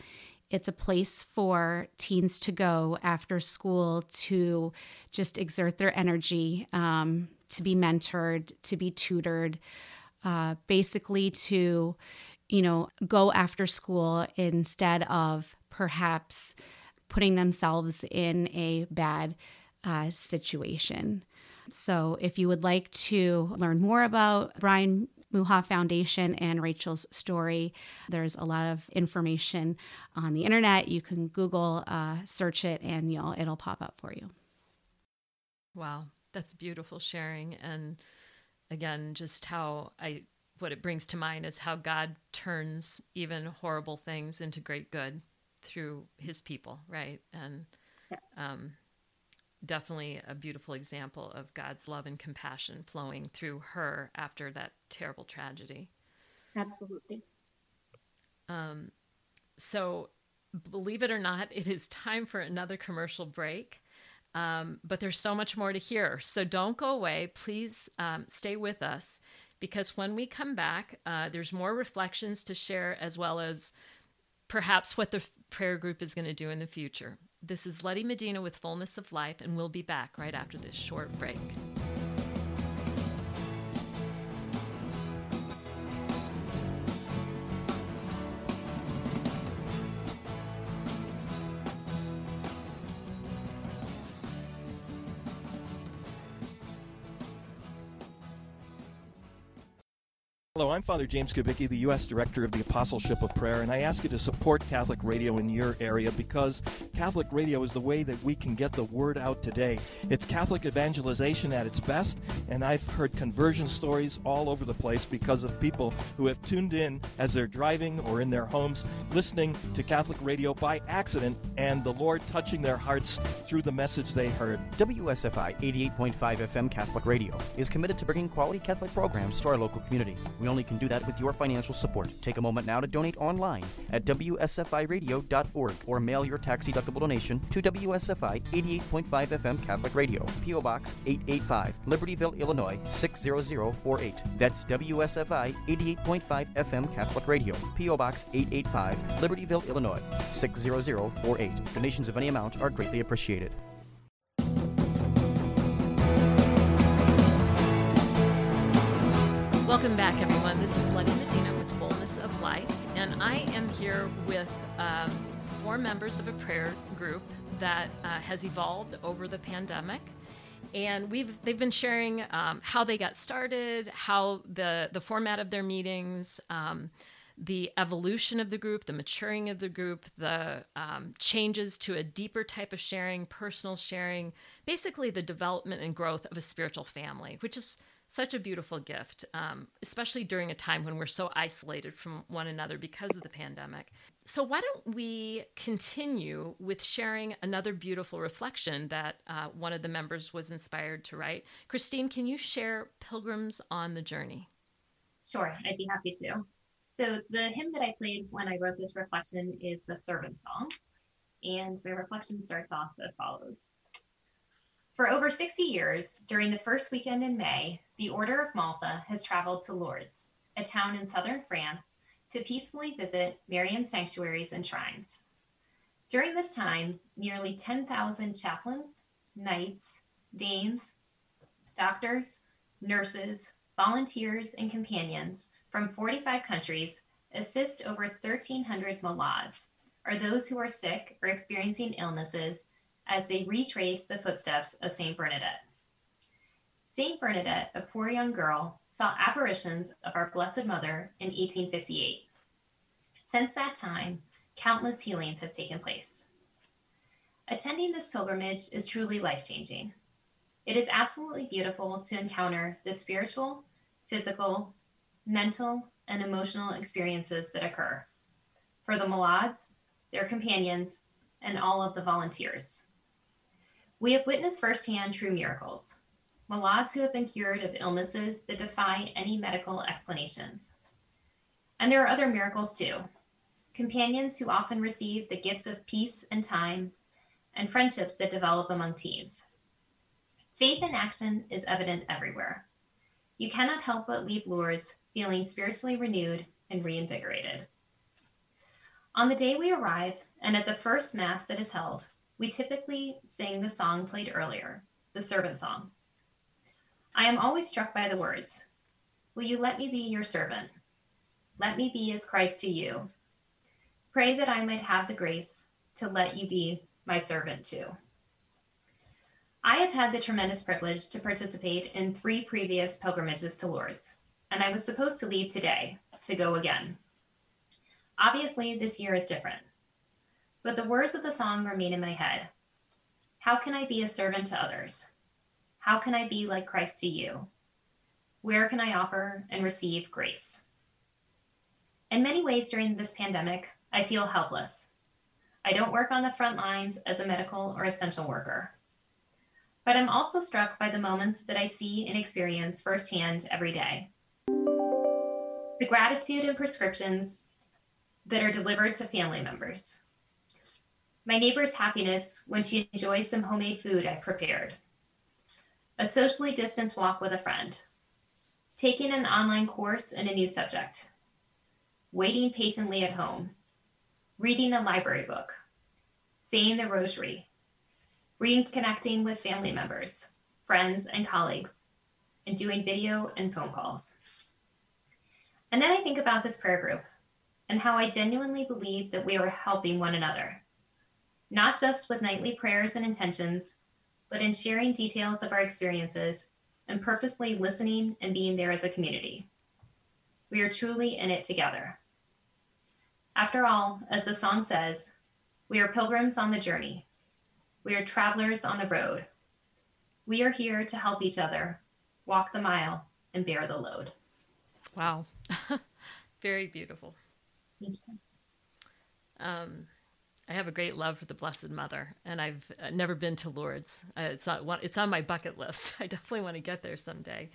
It's a place for teens to go after school to just exert their energy, to be mentored, to be tutored. Basically to, go after school instead of perhaps putting themselves in a bad situation. So if you would like to learn more about Brian Muha Foundation and Rachel's story, there's a lot of information on the internet. You can Google, search it, and it'll pop up for you. Wow, that's beautiful sharing. And again, just what it brings to mind is how God turns even horrible things into great good through his people, right? And yes. Definitely a beautiful example of God's love and compassion flowing through her after that terrible tragedy. Absolutely. So believe it or not, it is time for another commercial break. But there's so much more to hear. So don't go away. Please stay with us, because when we come back, there's more reflections to share, as well as perhaps what the prayer group is going to do in the future. This is Letty Medina with Fullness of Life, and we'll be back right after this short break. Hello, I'm Father James Kubicki, the U.S. Director of the Apostleship of Prayer, and I ask you to support Catholic Radio in your area, because Catholic Radio is the way that we can get the word out today. It's Catholic evangelization at its best, and I've heard conversion stories all over the place because of people who have tuned in as they're driving or in their homes, listening to Catholic Radio by accident, and the Lord touching their hearts through the message they heard. WSFI 88.5 FM Catholic Radio is committed to bringing quality Catholic programs to our local community. We only can do that with your financial support. Take a moment now to donate online at WSFIRadio.org or mail your tax-deductible donation to WSFI 88.5 FM Catholic Radio, P.O. Box 885, Libertyville, Illinois 60048. That's WSFI 88.5 FM Catholic Radio, P.O. Box 885, Libertyville, Illinois 60048. Donations of any amount are greatly appreciated. Welcome back, everyone. This is Letty Medina with Fullness of Life, and I am here with four members of a prayer group that has evolved over the pandemic, and they've been sharing how they got started, how the format of their meetings, the evolution of the group, the maturing of the group, the changes to a deeper type of sharing, personal sharing, basically the development and growth of a spiritual family, which is such a beautiful gift, especially during a time when we're so isolated from one another because of the pandemic. So why don't we continue with sharing another beautiful reflection that one of the members was inspired to write. Christine, can you share Pilgrims on the Journey? Sure, I'd be happy to. So the hymn that I played when I wrote this reflection is the Servant Song, and my reflection starts off as follows. For over 60 years, during the first weekend in May, the Order of Malta has traveled to Lourdes, a town in southern France, to peacefully visit Marian sanctuaries and shrines. During this time, nearly 10,000 chaplains, knights, Danes, doctors, nurses, volunteers, and companions from 45 countries assist over 1,300 malades, or those who are sick or experiencing illnesses, as they retrace the footsteps of St. Bernadette. St. Bernadette, a poor young girl, saw apparitions of our Blessed Mother in 1858. Since that time, countless healings have taken place. Attending this pilgrimage is truly life-changing. It is absolutely beautiful to encounter the spiritual, physical, mental, and emotional experiences that occur for the malades, their companions, and all of the volunteers. We have witnessed firsthand true miracles, malades who have been cured of illnesses that defy any medical explanations. And there are other miracles too, companions who often receive the gifts of peace and time, and friendships that develop among teens. Faith in action is evident everywhere. You cannot help but leave Lourdes feeling spiritually renewed and reinvigorated. On the day we arrive, and at the first Mass that is held, we typically sing the song played earlier, the Servant Song. I am always struck by the words, "Will you let me be your servant? Let me be as Christ to you. Pray that I might have the grace to let you be my servant too. I have had the tremendous privilege to participate in 3 previous pilgrimages to Lourdes, and I was supposed to leave today to go again. Obviously, this year is different, but the words of the song remain in my head. How can I be a servant to others? How can I be like Christ to you? Where can I offer and receive grace? In many ways during this pandemic, I feel helpless. I don't work on the front lines as a medical or essential worker. But I'm also struck by the moments that I see and experience firsthand every day. The gratitude and prescriptions that are delivered to family members. My neighbor's happiness when she enjoys some homemade food I prepared. A socially distanced walk with a friend. Taking an online course in a new subject. Waiting patiently at home. Reading a library book. Saying the rosary. Reconnecting with family members, friends, and colleagues, and doing video and phone calls. And then I think about this prayer group and how I genuinely believe that we are helping one another, not just with nightly prayers and intentions, but in sharing details of our experiences and purposely listening and being there as a community. We are truly in it together. After all, as the song says, we are pilgrims on the journey. We are travelers on the road. We are here to help each other, walk the mile, and bear the load. Wow. Very beautiful. Thank you. I have a great love for the Blessed Mother, and I've never been to Lourdes. It's on my bucket list. I definitely want to get there someday.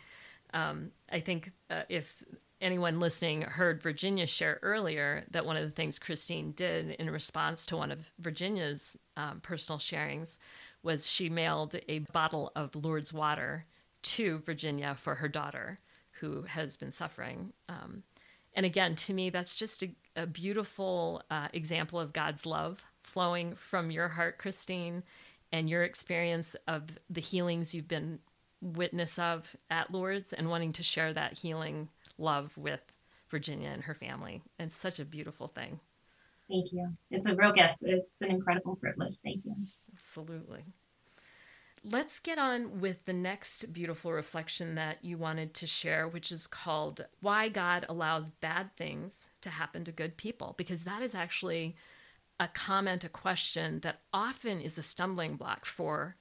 I think if anyone listening heard Virginia share earlier that one of the things Christine did in response to one of Virginia's personal sharings was she mailed a bottle of Lourdes water to Virginia for her daughter who has been suffering. And again, to me, that's just a beautiful example of God's love flowing from your heart, Christine, and your experience of the healings you've been witness of at Lourdes and wanting to share that healing love with Virginia and her family. It's such a beautiful thing. Thank you. It's a real gift. It's an incredible privilege. Thank you. Absolutely. Let's get on with the next beautiful reflection that you wanted to share, which is called Why God Allows Bad Things to Happen to Good People, because that is actually a comment, a question that often is a stumbling block for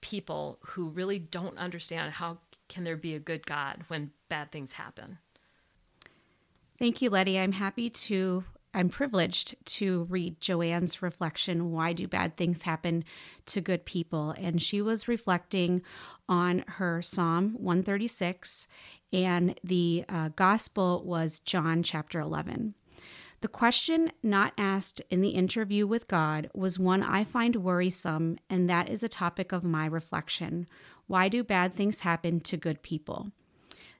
people who really don't understand how can there be a good God when bad things happen. Thank you, Letty. I'm privileged to read Joanne's reflection, Why Do Bad Things Happen to Good People? And she was reflecting on her Psalm 136, and the gospel was John chapter 11. The question not asked in the interview with God was one I find worrisome, and that is a topic of my reflection. Why do bad things happen to good people?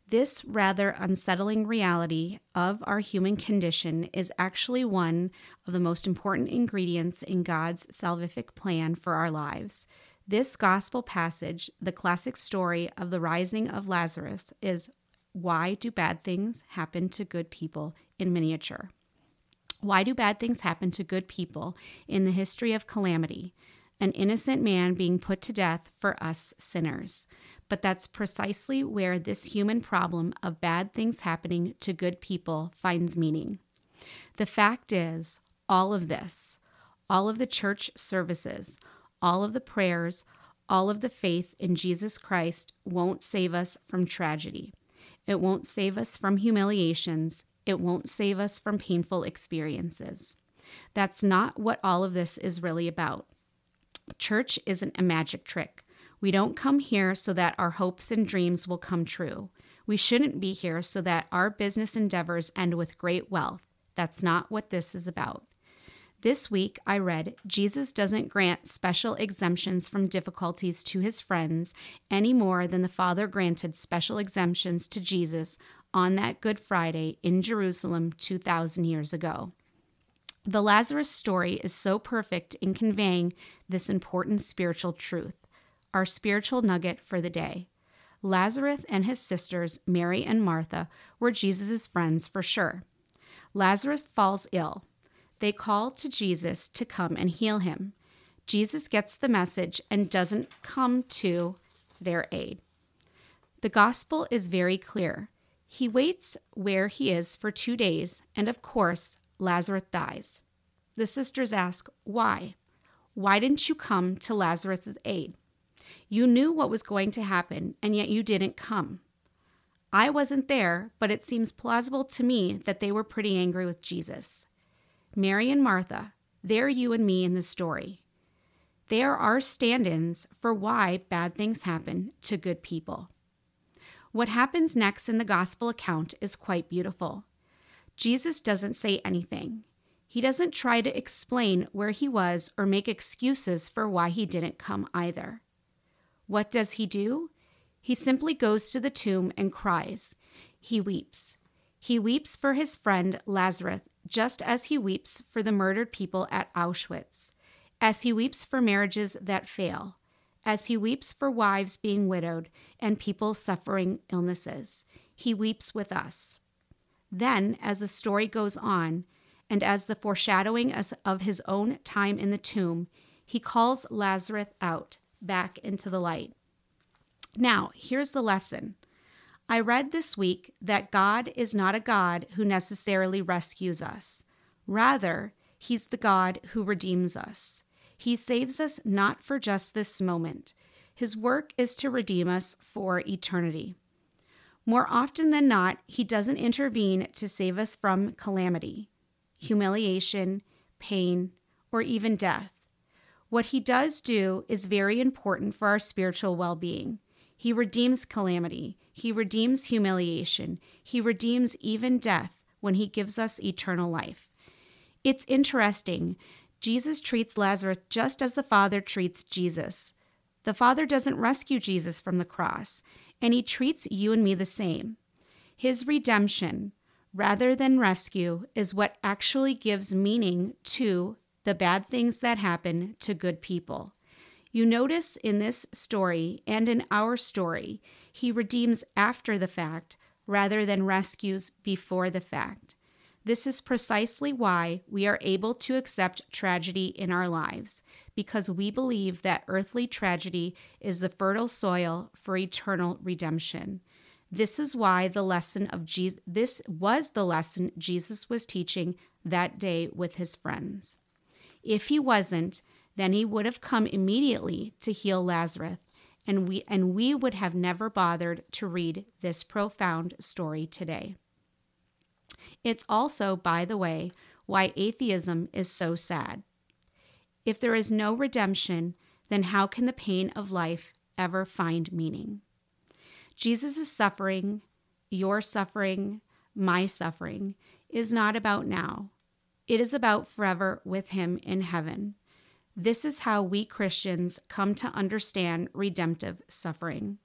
This rather unsettling reality of our human condition is actually one of the most important ingredients in God's salvific plan for our lives. This gospel passage, the classic story of the rising of Lazarus, is why do bad things happen to good people in miniature? Why do bad things happen to good people in the history of calamity? An innocent man being put to death for us sinners. But that's precisely where this human problem of bad things happening to good people finds meaning. The fact is, all of this, all of the church services, all of the prayers, all of the faith in Jesus Christ won't save us from tragedy. It won't save us from humiliations. It won't save us from painful experiences. That's not what all of this is really about. Church isn't a magic trick. We don't come here so that our hopes and dreams will come true. We shouldn't be here so that our business endeavors end with great wealth. That's not what this is about. This week, I read, Jesus doesn't grant special exemptions from difficulties to his friends any more than the Father granted special exemptions to Jesus on that Good Friday in Jerusalem 2,000 years ago. The Lazarus story is so perfect in conveying this important spiritual truth, our spiritual nugget for the day. Lazarus and his sisters, Mary and Martha, were Jesus' friends for sure. Lazarus falls ill. They call to Jesus to come and heal him. Jesus gets the message and doesn't come to their aid. The gospel is very clear. He waits where he is for 2 days, and of course, Lazarus dies. The sisters ask, why? Why didn't you come to Lazarus' aid? You knew what was going to happen, and yet you didn't come. I wasn't there, but it seems plausible to me that they were pretty angry with Jesus. Mary and Martha, they're you and me in the story. They are our stand-ins for why bad things happen to good people. What happens next in the gospel account is quite beautiful. Jesus doesn't say anything. He doesn't try to explain where he was or make excuses for why he didn't come either. What does he do? He simply goes to the tomb and cries. He weeps. He weeps for his friend Lazarus, just as he weeps for the murdered people at Auschwitz, as he weeps for marriages that fail, as he weeps for wives being widowed and people suffering illnesses. He weeps with us. Then, as the story goes on, and as the foreshadowing of his own time in the tomb, he calls Lazarus out, back into the light. Now, here's the lesson. I read this week that God is not a God who necessarily rescues us. Rather, he's the God who redeems us. He saves us not for just this moment. His work is to redeem us for eternity. More often than not, he doesn't intervene to save us from calamity, humiliation, pain, or even death. What he does do is very important for our spiritual well-being. He redeems calamity. He redeems humiliation. He redeems even death when he gives us eternal life. It's interesting. Jesus treats Lazarus just as the Father treats Jesus. The Father doesn't rescue Jesus from the cross, and he treats you and me the same. His redemption, rather than rescue, is what actually gives meaning to the bad things that happen to good people. You notice in this story and in our story, he redeems after the fact rather than rescues before the fact. This is precisely why we are able to accept tragedy in our lives, because we believe that earthly tragedy is the fertile soil for eternal redemption. This is why the lesson of this was the lesson Jesus was teaching that day with his friends. If he wasn't, then he would have come immediately to heal Lazarus, and we would have never bothered to read this profound story today. It's also, by the way, why atheism is so sad. If there is no redemption, then how can the pain of life ever find meaning? Jesus' suffering, your suffering, my suffering, is not about now. It is about forever with him in heaven. This is how we Christians come to understand redemptive suffering.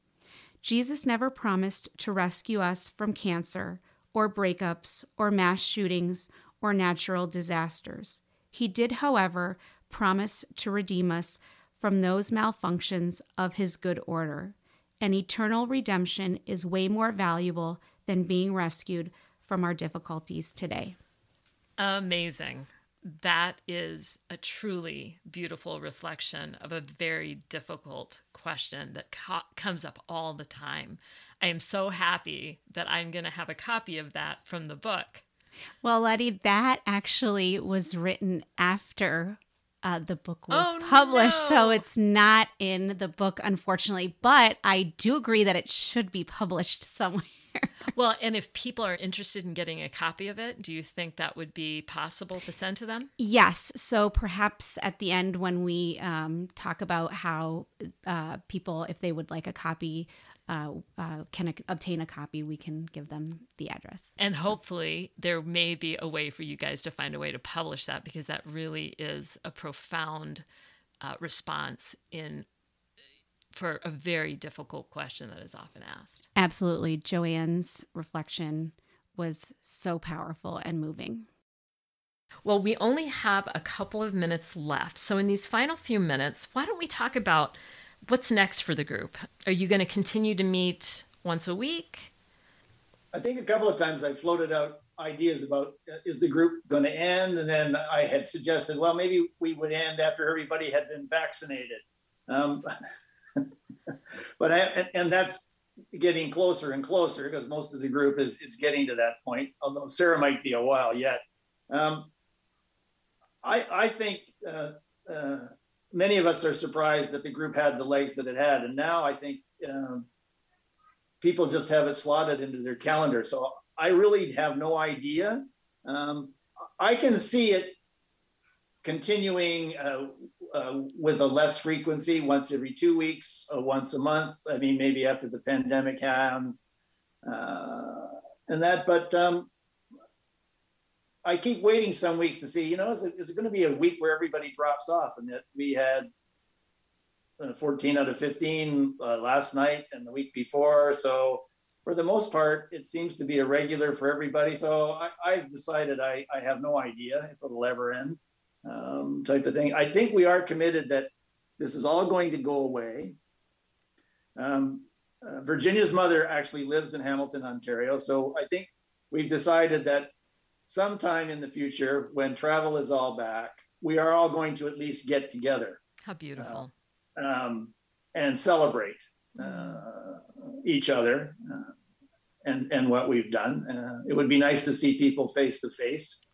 Jesus never promised to rescue us from cancer or breakups or mass shootings or natural disasters. He did, however, promise to redeem us from those malfunctions of his good order. And eternal redemption is way more valuable than being rescued from our difficulties today. Amazing. That is a truly beautiful reflection of a very difficult question that comes up all the time. I am so happy that I'm going to have a copy of that from the book. Well, Letty, that actually was written after the book was published, so it's not in the book, unfortunately, but I do agree that it should be published somewhere. Well, and if people are interested in getting a copy of it, do you think that would be possible to send to them? Yes. So perhaps at the end when we talk about how people, if they would like a copy, can obtain a copy, we can give them the address. And hopefully there may be a way for you guys to find a way to publish that, because that really is a profound response in for a very difficult question that is often asked. Absolutely. Joanne's reflection was so powerful and moving. Well, we only have a couple of minutes left. So in these final few minutes, why don't we talk about what's next for the group? Are you going to continue to meet once a week? I think a couple of times I floated out ideas about, is the group going to end? And then I had suggested, well, maybe we would end after everybody had been vaccinated. But and that's getting closer and closer, because most of the group is getting to that point, although Sarah might be a while yet. I think many of us are surprised that the group had the legs that it had. And now I think people just have it slotted into their calendar. So I really have no idea. I can see it continuing with a less frequency, once every 2 weeks, once a month. I mean, maybe after the pandemic and that, but I keep waiting some weeks to see, you know, is it going to be a week where everybody drops off? And that we had 14 out of 15 last night and the week before. So for the most part, it seems to be a regular for everybody. So I've decided I have no idea if it'll ever end. Type of thing. I think we are committed that this is all going to go away. Virginia's mother actually lives in Hamilton, Ontario. So I think we've decided that sometime in the future, when travel is all back, we are all going to at least get together. How beautiful. And celebrate each other and what we've done. It would be nice to see people face to face.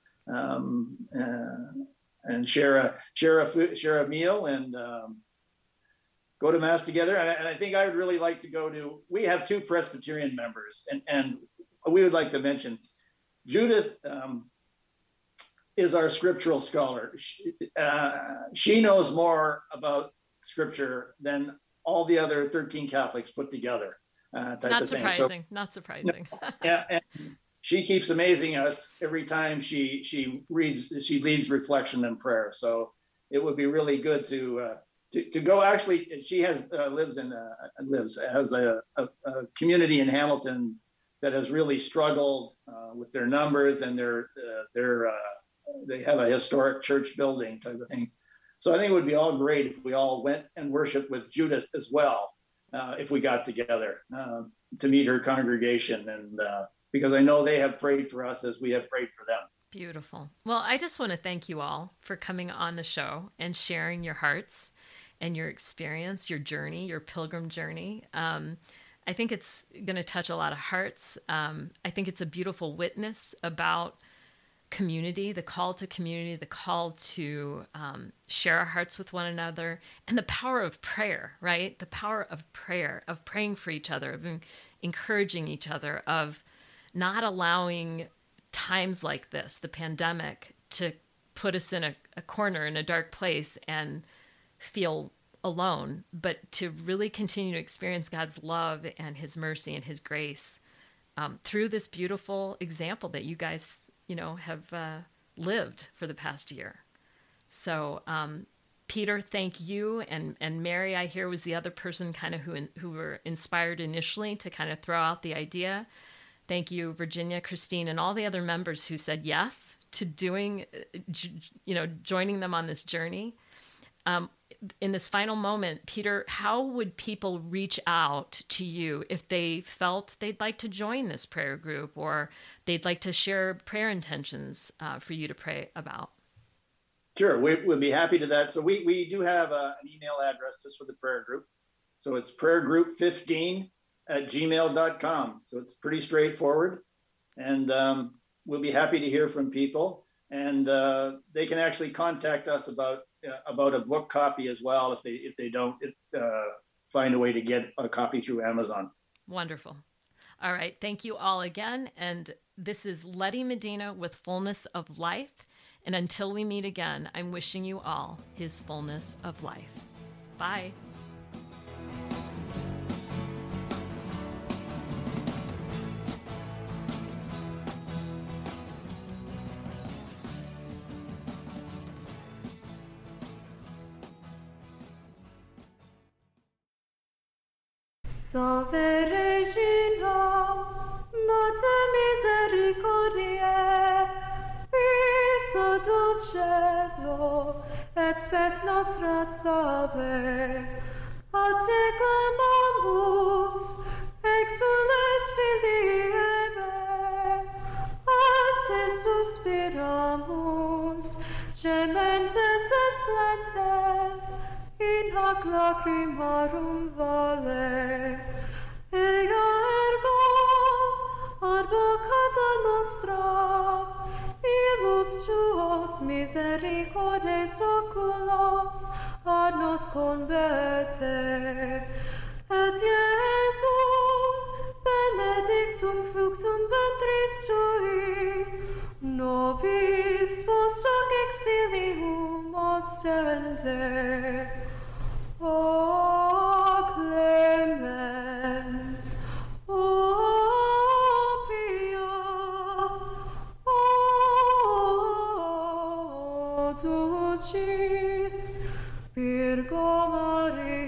And share a meal and go to mass together. And I think I would really like to go to, we have two Presbyterian members, and we would like to mention Judith is our scriptural scholar. She knows more about scripture than all the other 13 Catholics put together. Not surprising. Yeah. And she keeps amazing us every time she leads reflection and prayer. So it would be really good to go. Actually, she has a community in Hamilton that has really struggled with their numbers and they have a historic church building type of thing. So I think it would be all great if we all went and worshiped with Judith as well, if we got together to meet her congregation and. Because I know they have prayed for us as we have prayed for them. Beautiful. Well, I just want to thank you all for coming on the show and sharing your hearts and your experience, your journey, your pilgrim journey. I think it's going to touch a lot of hearts. I think it's a beautiful witness about community, the call to community, the call to share our hearts with one another, and the power of prayer, right? The power of prayer, of praying for each other, of encouraging each other, of not allowing times like this, the pandemic, to put us in a corner, in a dark place and feel alone, but to really continue to experience God's love and his mercy and his grace through this beautiful example that you guys, you know, have lived for the past year. So Peter, thank you. And Mary, I hear, was the other person kind of who were inspired initially to kind of throw out the idea. Thank you, Virginia, Christine, and all the other members who said yes to doing, you know, joining them on this journey. In this final moment, Peter, how would people reach out to you if they felt they'd like to join this prayer group or they'd like to share prayer intentions for you to pray about? Sure, we'll be happy to that. So we do have an email address just for the prayer group. So it's prayergroup15@gmail.com. So it's pretty straightforward, and we'll be happy to hear from people, and they can actually contact us about a book copy as well if they don't find a way to get a copy through Amazon. Wonderful. All right, thank you all again, and this is Letty Medina with Fullness of Life, and until we meet again, I'm wishing you all his fullness of life. Bye. Salve Regina, Mater Misericordiae, Pizzo Dulcedo, et spes nostra salve. A te clamamus, exules filii me, Respiramos, gementes efflentes, in hac lacrimarum vale. Ega ergo, advocata nostra, ilus tuos misericordes oculos, ad nos converte. Et Iesum, benedictum fructum ventris tui, nobis post hoc exilium ostende. O clemens, O pia, O dulcis Virgo Maria.